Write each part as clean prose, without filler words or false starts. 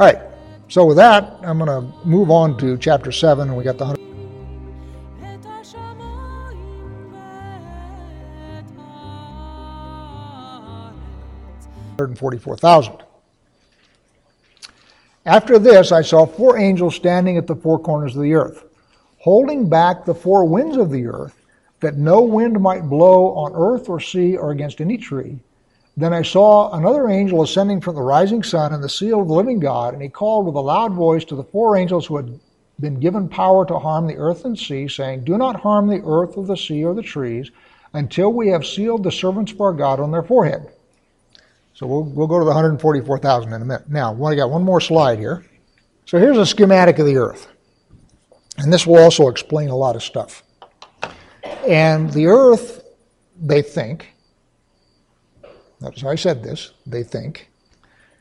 All right, so with that, I'm going to move on to chapter 7, and we got the 100. And 44,000. After this, I saw four angels standing at the four corners of the earth, holding back the four winds of the earth, that no wind might blow on earth or sea or against any tree. Then I saw another angel ascending from the rising sun and the seal of the living God, and he called with a loud voice to the four angels who had been given power to harm the earth and sea, saying, "Do not harm the earth or the sea or the trees until we have sealed the servants of our God on their forehead." So we'll go to the 144,000 in a minute. Now, I got one more slide here. So here's a schematic of the earth. And this will also explain a lot of stuff. And the earth, they think, notice I said this, they think,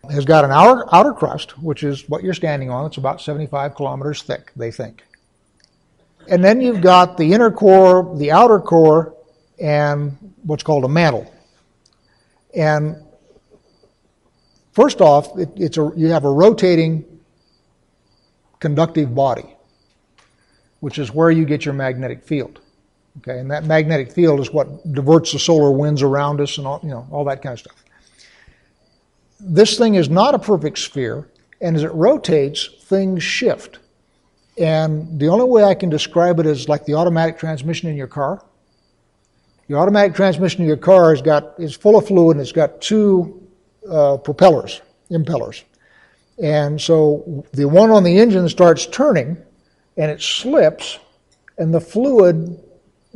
has got an outer crust, which is what you're standing on. It's about 75 kilometers thick, they think. And then you've got the inner core, the outer core, and what's called a mantle. And first off, you have a rotating conductive body, which is where you get your magnetic field. Okay, and that magnetic field is what diverts the solar winds around us and all, all that kind of stuff. This thing is not a perfect sphere, and as it rotates, things shift. And the only way I can describe it is like the automatic transmission in your car. Your automatic transmission in your car is full of fluid, and it's got two impellers. And so the one on the engine starts turning, and it slips, and the fluid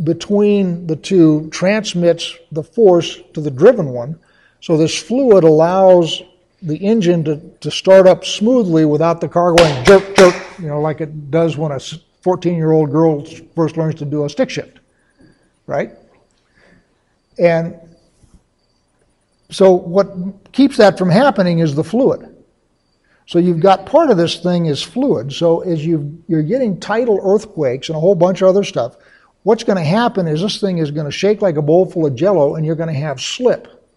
between the two transmits the force to the driven one. So this fluid allows the engine to start up smoothly without the car going jerk, jerk, like it does when a 14-year-old girl first learns to do a stick shift, right? And so what keeps that from happening is the fluid. So you've got part of this thing is fluid. So as you're getting tidal earthquakes and a whole bunch of other stuff, what's going to happen is this thing is going to shake like a bowl full of jello, and you're going to have slip.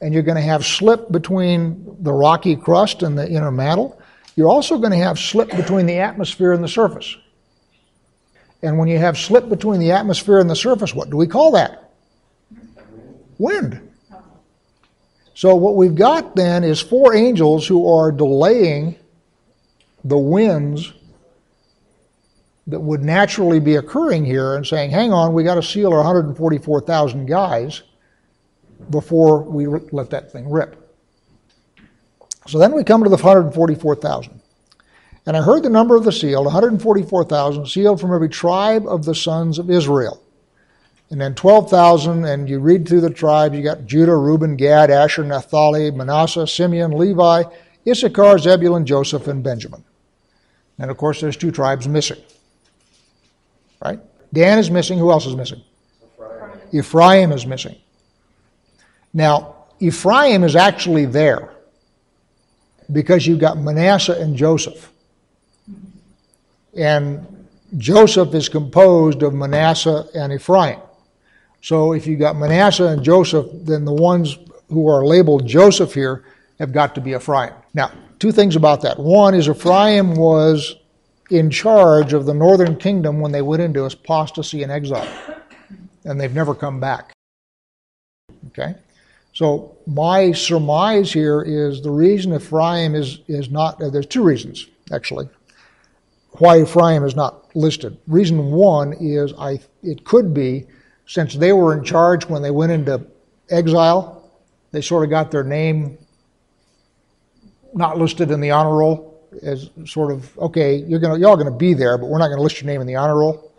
And you're going to have slip between the rocky crust and the inner mantle. You're also going to have slip between the atmosphere and the surface. And when you have slip between the atmosphere and the surface, what do we call that? Wind. So what we've got then is four angels who are delaying the winds that would naturally be occurring here and saying, hang on, we got to seal our 144,000 guys before we let that thing rip. So then we come to the 144,000. And I heard the number of the sealed, 144,000 sealed from every tribe of the sons of Israel. And then 12,000, and you read through the tribes, you got Judah, Reuben, Gad, Asher, Nathali, Manasseh, Simeon, Levi, Issachar, Zebulun, Joseph, and Benjamin. And of course, there's two tribes missing. Right? Dan is missing. Who else is missing? Ephraim is missing. Now, Ephraim is actually there because you've got Manasseh and Joseph. And Joseph is composed of Manasseh and Ephraim. So if you've got Manasseh and Joseph, then the ones who are labeled Joseph here have got to be Ephraim. Now, two things about that. One is Ephraim was in charge of the northern kingdom when they went into apostasy and exile, and they've never come back. Okay, so my surmise here is the reason Ephraim is not, there's two reasons actually why Ephraim is not listed. Reason one is it could be since they were in charge when they went into exile, they sort of got their name not listed in the honor roll. As sort of, okay, y'all going to be there, but we're not going to list your name in the honor roll.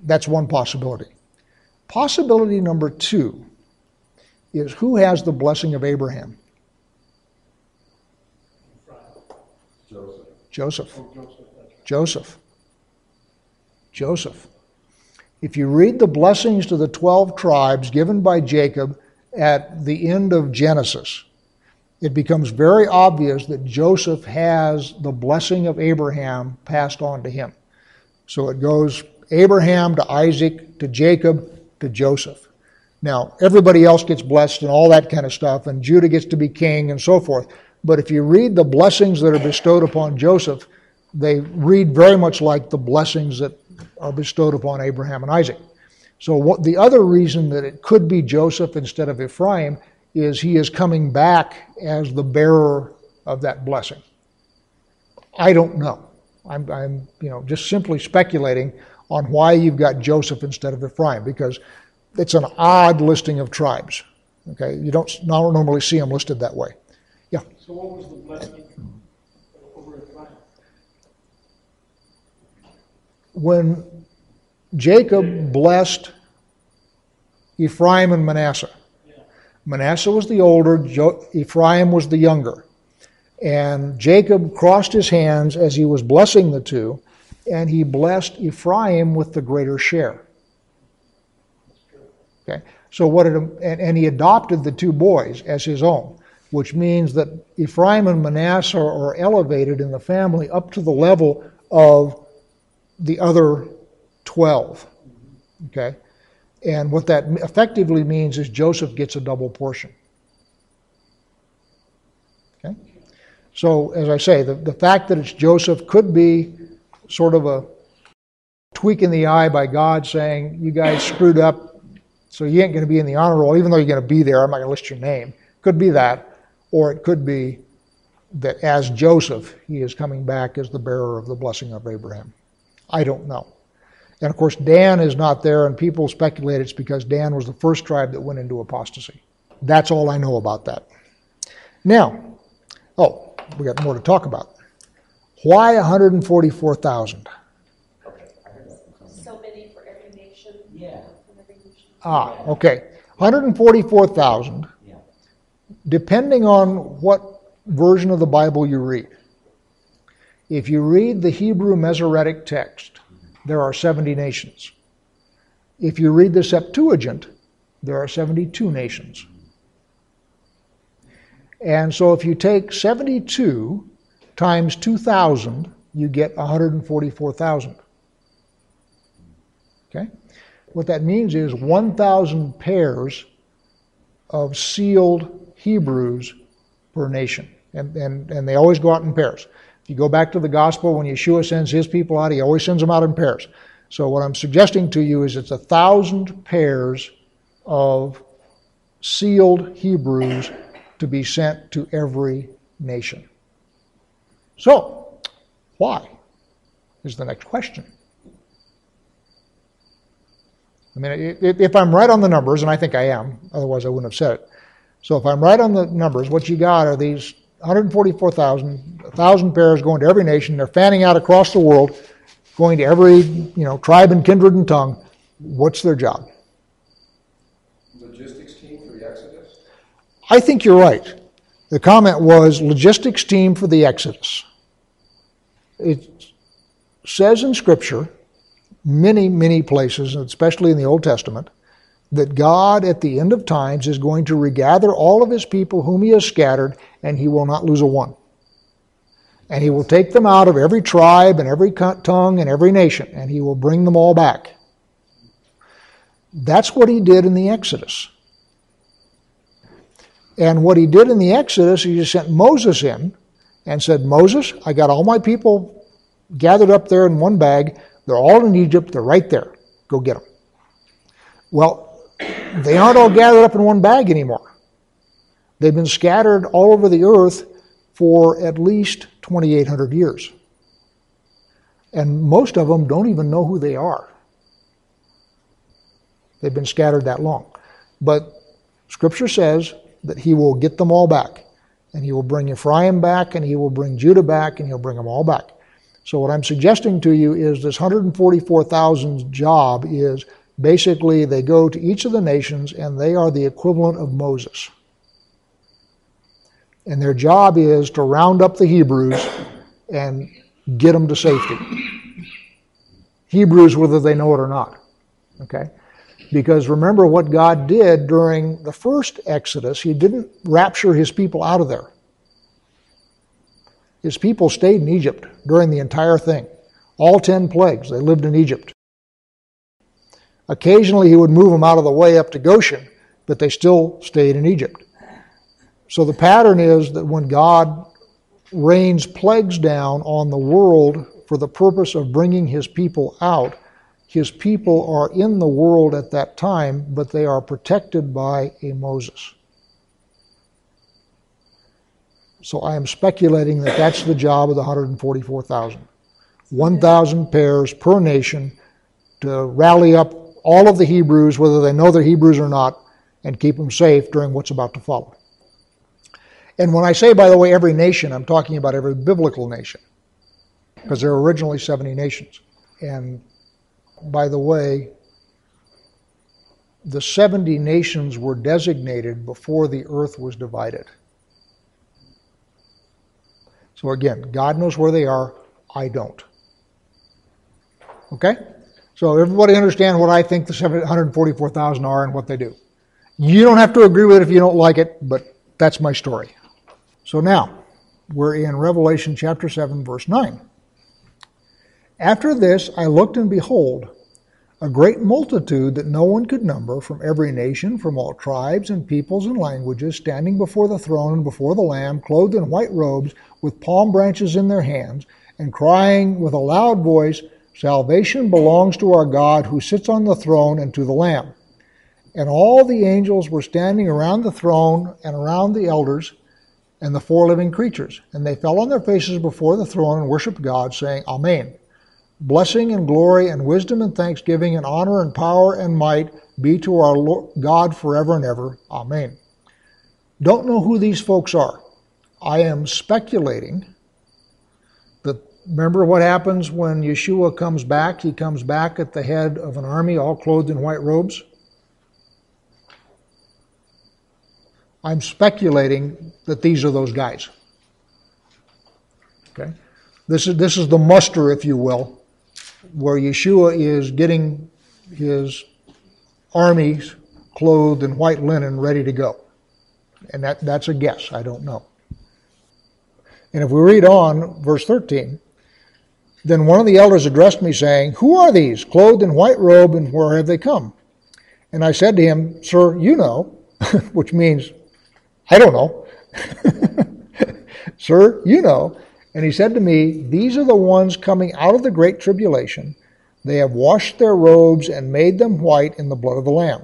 That's one possibility. Possibility number two is who has the blessing of Abraham? Joseph. Joseph. Oh, Joseph. Joseph. Joseph. If you read the blessings to the 12 tribes given by Jacob at the end of Genesis, it becomes very obvious that Joseph has the blessing of Abraham passed on to him. So it goes Abraham to Isaac to Jacob to Joseph. Now, everybody else gets blessed and all that kind of stuff, and Judah gets to be king and so forth. But if you read the blessings that are bestowed upon Joseph, they read very much like the blessings that are bestowed upon Abraham and Isaac. So what, the other reason that it could be Joseph instead of Ephraim is he is coming back as the bearer of that blessing. I don't know. I'm just simply speculating on why you've got Joseph instead of Ephraim, because it's an odd listing of tribes. Okay, you don't normally see them listed that way. Yeah. So what was the blessing over Ephraim? When Jacob blessed Ephraim and Manasseh. Manasseh was the older, Ephraim was the younger. And Jacob crossed his hands as he was blessing the two, and he blessed Ephraim with the greater share. Okay. So what did he adopted the two boys as his own, which means that Ephraim and Manasseh are elevated in the family up to the level of the other 12. Okay. And what that effectively means is Joseph gets a double portion. Okay? So, as I say, the fact that it's Joseph could be sort of a tweak in the eye by God saying, you guys screwed up, so you ain't going to be in the honor roll, even though you're going to be there, I'm not going to list your name. Could be that, or it could be that as Joseph, he is coming back as the bearer of the blessing of Abraham. I don't know. And of course, Dan is not there, and people speculate it's because Dan was the first tribe that went into apostasy. That's all I know about that. Now, we got more to talk about. Why 144,000? So many for every nation. Yeah. Ah, okay. 144,000, depending on what version of the Bible you read. If you read the Hebrew Masoretic text, there are 70 nations. If you read the Septuagint, there are 72 nations. And so if you take 72 times 2,000, you get 144,000. Okay? What that means is 1,000 pairs of sealed Hebrews per nation. And they always go out in pairs. You go back to the gospel, when Yeshua sends his people out, he always sends them out in pairs. So what I'm suggesting to you is it's 1,000 pairs of sealed Hebrews to be sent to every nation. So, why is the next question. I mean, if I'm right on the numbers, and I think I am, otherwise I wouldn't have said it. So if I'm right on the numbers, what you got are these 144,000, 1,000 pairs going to every nation. They're fanning out across the world, going to every tribe and kindred and tongue. What's their job? Logistics team for the Exodus? I think you're right. The comment was logistics team for the Exodus. It says in Scripture, many, many places, especially in the Old Testament, that God at the end of times is going to regather all of his people whom he has scattered, and he will not lose a one. And he will take them out of every tribe and every tongue and every nation, and he will bring them all back. That's what he did in the Exodus. And what he did in the Exodus, he just sent Moses in and said, Moses, I got all my people gathered up there in one bag. They're all in Egypt. They're right there. Go get them. Well, they aren't all gathered up in one bag anymore. They've been scattered all over the earth for at least 2,800 years. And most of them don't even know who they are. They've been scattered that long. But Scripture says that he will get them all back. And he will bring Ephraim back, and he will bring Judah back, and he'll bring them all back. So what I'm suggesting to you is this 144,000 job is basically, they go to each of the nations, and they are the equivalent of Moses. And their job is to round up the Hebrews and get them to safety. Hebrews, whether they know it or not. Okay? Because remember what God did during the first Exodus. He didn't rapture his people out of there. His people stayed in Egypt during the entire thing. All 10 plagues, they lived in Egypt. Occasionally he would move them out of the way up to Goshen, but they still stayed in Egypt. So the pattern is that when God rains plagues down on the world for the purpose of bringing His people out, His people are in the world at that time, but they are protected by a Moses. So I am speculating that that's the job of the 144,000. 1,000 pairs per nation to rally up all of the Hebrews, whether they know they're Hebrews or not, and keep them safe during what's about to follow. And when I say, by the way, every nation, I'm talking about every biblical nation, because there were originally 70 nations. And by the way, the 70 nations were designated before the earth was divided. So again, God knows where they are. I don't. Okay? So everybody understand what I think the 144,000 are and what they do. You don't have to agree with it if you don't like it, but that's my story. So now, we're in Revelation chapter 7, verse 9. After this, I looked, and behold, a great multitude that no one could number, from every nation, from all tribes and peoples and languages, standing before the throne and before the Lamb, clothed in white robes, with palm branches in their hands, and crying with a loud voice, "Salvation belongs to our God who sits on the throne and to the Lamb." And all the angels were standing around the throne and around the elders and the four living creatures. And they fell on their faces before the throne and worshiped God, saying, "Amen. Blessing and glory and wisdom and thanksgiving and honor and power and might be to our Lord God forever and ever. Amen." Don't know who these folks are. I am speculating that, remember what happens when Yeshua comes back? He comes back at the head of an army all clothed in white robes. I'm speculating that these are those guys. Okay? This is the muster, if you will, where Yeshua is getting his armies clothed in white linen ready to go. And that's a guess. I don't know. And if we read on, verse 13, "Then one of the elders addressed me, saying, 'Who are these, clothed in white robe, and where have they come?' And I said to him, 'Sir, you know,'" which means, "I don't know." "Sir, you know." And he said to me, "These are the ones coming out of the great tribulation. They have washed their robes and made them white in the blood of the Lamb.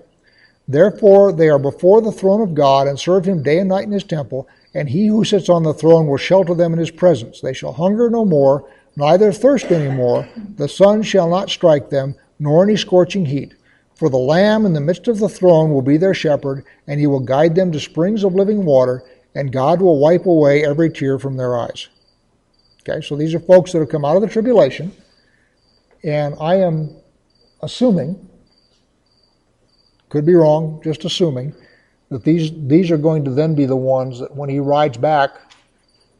Therefore they are before the throne of God and serve Him day and night in His temple, and He who sits on the throne will shelter them in His presence. They shall hunger no more, neither thirst any more. The sun shall not strike them, nor any scorching heat. For the Lamb in the midst of the throne will be their shepherd, and He will guide them to springs of living water, and God will wipe away every tear from their eyes." Okay, so these are folks that have come out of the tribulation, and I am assuming, could be wrong, just assuming, that these are going to then be the ones that when He rides back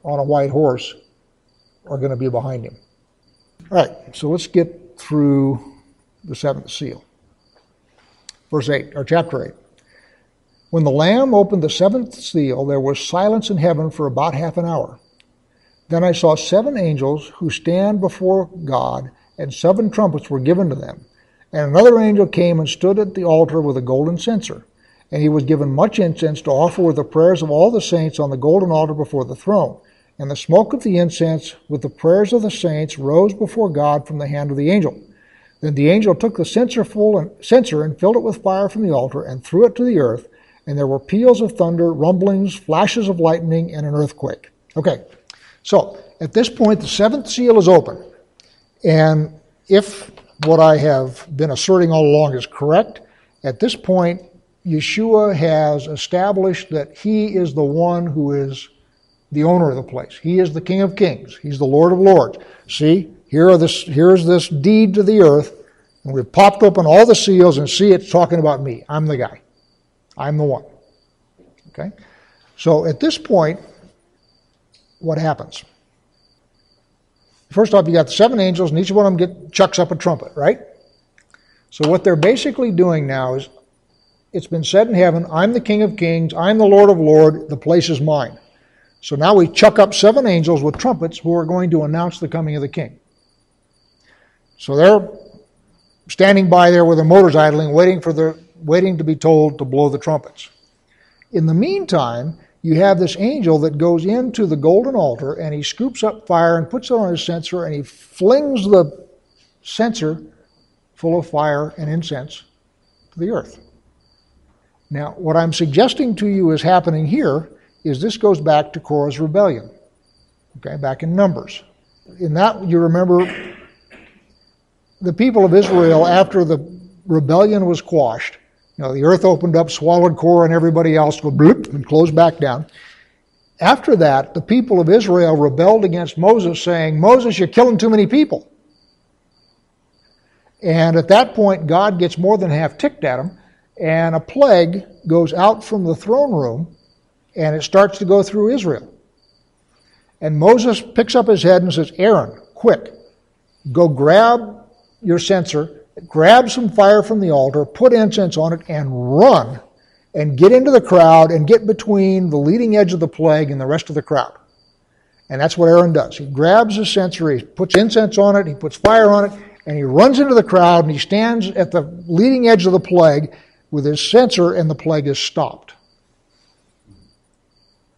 on a white horse are going to be behind Him. All right, so let's get through the seventh seal. Verse 8, or chapter 8. "When the Lamb opened the seventh seal, there was silence in heaven for about half an hour. Then I saw seven angels who stand before God, and seven trumpets were given to them. And another angel came and stood at the altar with a golden censer. And he was given much incense to offer with the prayers of all the saints on the golden altar before the throne. And the smoke of the incense with the prayers of the saints rose before God from the hand of the angel. Then the angel took the censer and filled it with fire from the altar and threw it to the earth, and there were peals of thunder, rumblings, flashes of lightning, and an earthquake." Okay, so at this point, the seventh seal is open. And if what I have been asserting all along is correct, at this point, Yeshua has established that He is the one who is the owner of the place. He is the King of Kings. He's the Lord of Lords. See? Here's this deed to the earth, and we've popped open all the seals, and see, it's talking about me. I'm the guy. I'm the one. Okay? So at this point, what happens? First off, you got the seven angels, and each one of them chucks up a trumpet, right? So what they're basically doing now is, it's been said in heaven, I'm the King of Kings, I'm the Lord of Lords, the place is mine. So now we chuck up seven angels with trumpets who are going to announce the coming of the King. So they're standing by there with their motors idling, waiting to be told to blow the trumpets. In the meantime, you have this angel that goes into the golden altar and he scoops up fire and puts it on his censer and he flings the censer full of fire and incense to the earth. Now, what I'm suggesting to you is happening here is this goes back to Korah's rebellion, okay, back in Numbers. In that, you remember the people of Israel, after the rebellion was quashed, you know, the earth opened up, swallowed Korah and everybody else, go bloop, and closed back down. After that, the people of Israel rebelled against Moses, saying, Moses, you're killing too many people. And at that point, God gets more than half ticked at him, and a plague goes out from the throne room, and it starts to go through Israel. And Moses picks up his head and says, Aaron, quick, go grab your censer, grab some fire from the altar, put incense on it, and run and get into the crowd and get between the leading edge of the plague and the rest of the crowd. And that's what Aaron does. He grabs his censer, he puts incense on it, he puts fire on it, and he runs into the crowd and he stands at the leading edge of the plague with his censer, and the plague is stopped.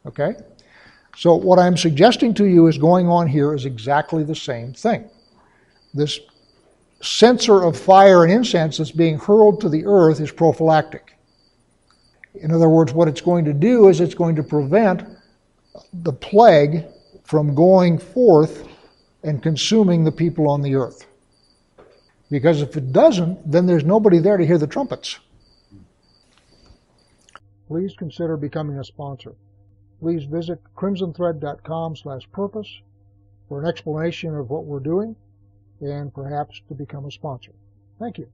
Okay? So what I'm suggesting to you is going on here is exactly the same thing. This censer of fire and incense that's being hurled to the earth is prophylactic. In other words, what it's going to do is it's going to prevent the plague from going forth and consuming the people on the earth. Because if it doesn't, then there's nobody there to hear the trumpets. Please consider becoming a sponsor. Please visit crimsonthread.com/purpose for an explanation of what we're doing and perhaps to become a sponsor. Thank you.